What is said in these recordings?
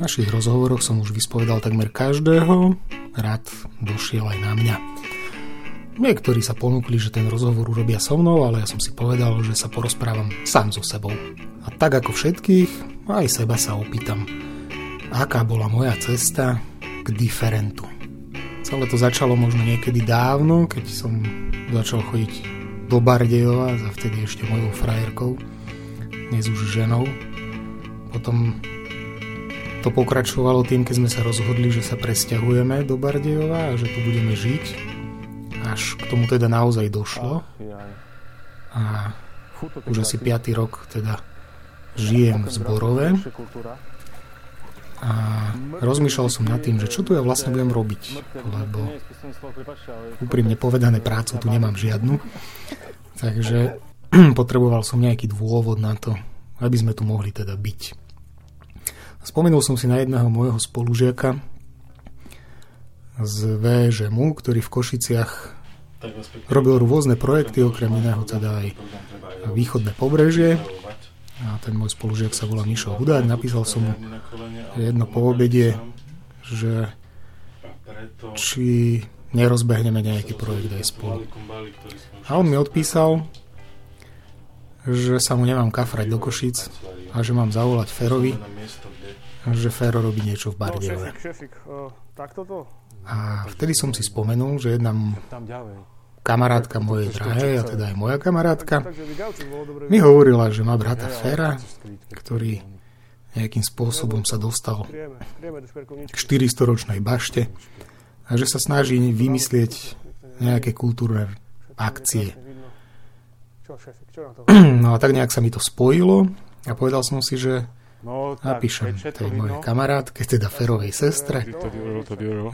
V našich rozhovoroch som už vyspovedal takmer každého, rád došiel aj na mňa. Niektorí sa ponúkli, že ten rozhovor urobia so mnou, ale ja som si povedal, že sa porozprávam sám so sebou. A tak ako všetkých, aj seba sa opýtam, aká bola moja cesta k diferentu. Celé to začalo možno niekedy dávno, keď som začal chodiť do Bardejova za vtedy ešte mojou frajerkou, dnes už ženou. Potom to pokračovalo tým, keď sme sa rozhodli, že sa presťahujeme do Bardejova a že tu budeme žiť. Až k tomu teda naozaj došlo a už asi 5. rok teda žijem v Zborove a rozmýšľal som nad tým, že čo tu ja vlastne budem robiť, lebo úprimne povedané prácu tu nemám žiadnu, takže potreboval som nejaký dôvod na to, aby sme tu mohli teda byť. Spomenul som si na jedného môjho spolužiaka z VŽM-u, ktorý v Košiciach robil rôzne projekty, okrem iného teda aj východné pobrežie. A ten môj spolužiak sa volá Mišo Huda. Napísal som mu jedno po obede, že či nerozbehneme nejaký projekt aj spolu. A on mi odpísal, že sa mu nemám kafrať do Košic a že mám zavolať Ferovi, že Fero robí niečo v Bardejove. A vtedy som si spomenul, že jedna kamarátka mojej drahej, a teda aj moja kamarátka, mi hovorila, že má brata Fera, ktorý nejakým spôsobom sa dostal k 400-ročnej bašte a že sa snaží vymyslieť nejaké kultúrne akcie. No a tak nejak sa mi to spojilo a povedal som si, že napíšem tej mojej kamarátke, teda Ferovej sestre,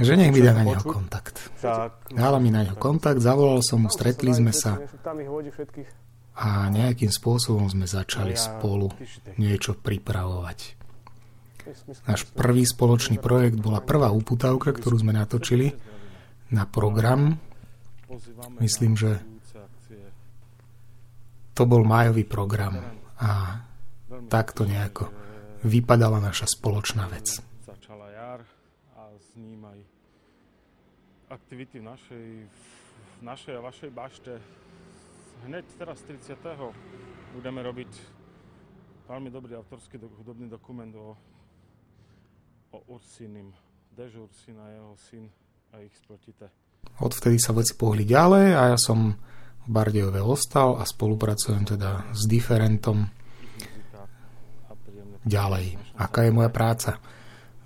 že nech mi dá na neho kontakt. Dala mi na neho kontakt, zavolal som mu, stretli sme sa a nejakým spôsobom sme začali spolu niečo pripravovať. Náš prvý spoločný projekt bola prvá uputávka, ktorú sme natočili na program. Myslím, že to bol májový program a takto nejako vypadala naša spoločná vec. Začala jar a s ním aj aktivity v našej a vašej bašte. Hneď teraz 30. budeme robiť veľmi dobrý autorský hudobný dokument o Ursinim. Dež Ursin a jeho syn a ich splotite. Odvtedy sa veci pohli ďalej a ja som v Bardejove ostal a spolupracujem teda s diferentom ďalej. Aká je moja práca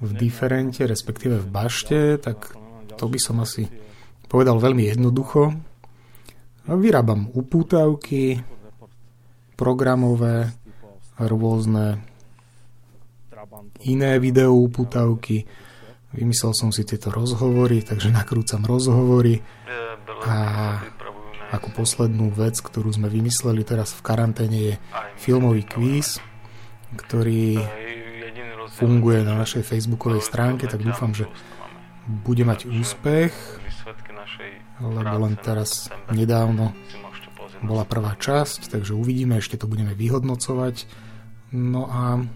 v diferente, respektíve v bašte, tak to by som asi povedal veľmi jednoducho. Vyrábam upútavky programové, rôzne iné video upútavky. Vymyslel som si tieto rozhovory, takže nakrúcam rozhovory a ako poslednú vec, ktorú sme vymysleli teraz v karanténe, je filmový kvíz, ktorý funguje na našej facebookovej stránke, tak dúfam, že bude mať úspech, lebo len teraz nedávno bola prvá časť, takže uvidíme, ešte to budeme vyhodnocovať. No a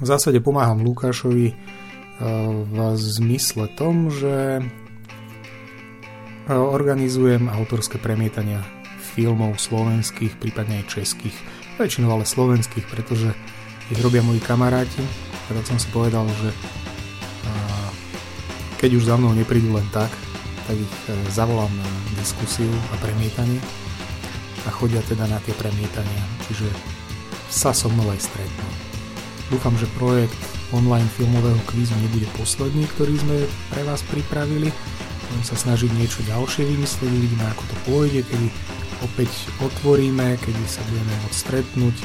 v zásade pomáham Lukášovi v zmysle tom, že organizujem autorské premietania filmov slovenských, prípadne aj českých, väčšinou ale slovenských, pretože ich robia moji kamaráti, tak som si povedal, že keď už za mnou neprídu len tak, tak ich zavolám na diskusiu a premietanie a chodia teda na tie premietania, čiže sa so mnou aj stretnú. Dúfam, že projekt online filmového kvízu nebude posledný, ktorý sme pre vás pripravili. Budem sa snažiť niečo ďalšie vymyslieť, vidíme ako to pôjde, kedy opäť otvoríme, kedy sa budeme môcť stretnúť,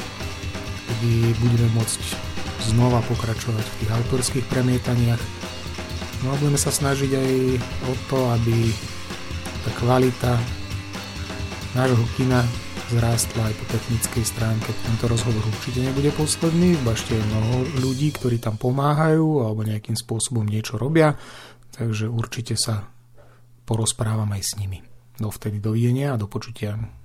kedy budeme môcť znova pokračovať v tých autorských premietaniach. No a budeme sa snažiť aj o to, aby tá kvalita nášho kina zrástla aj po technickej stránke. Tento rozhovor určite nebude posledný, v bašte je mnoho ľudí, ktorí tam pomáhajú alebo nejakým spôsobom niečo robia, takže určite sa porozprávam aj s nimi. Dovtedy dovidenia a do počutia.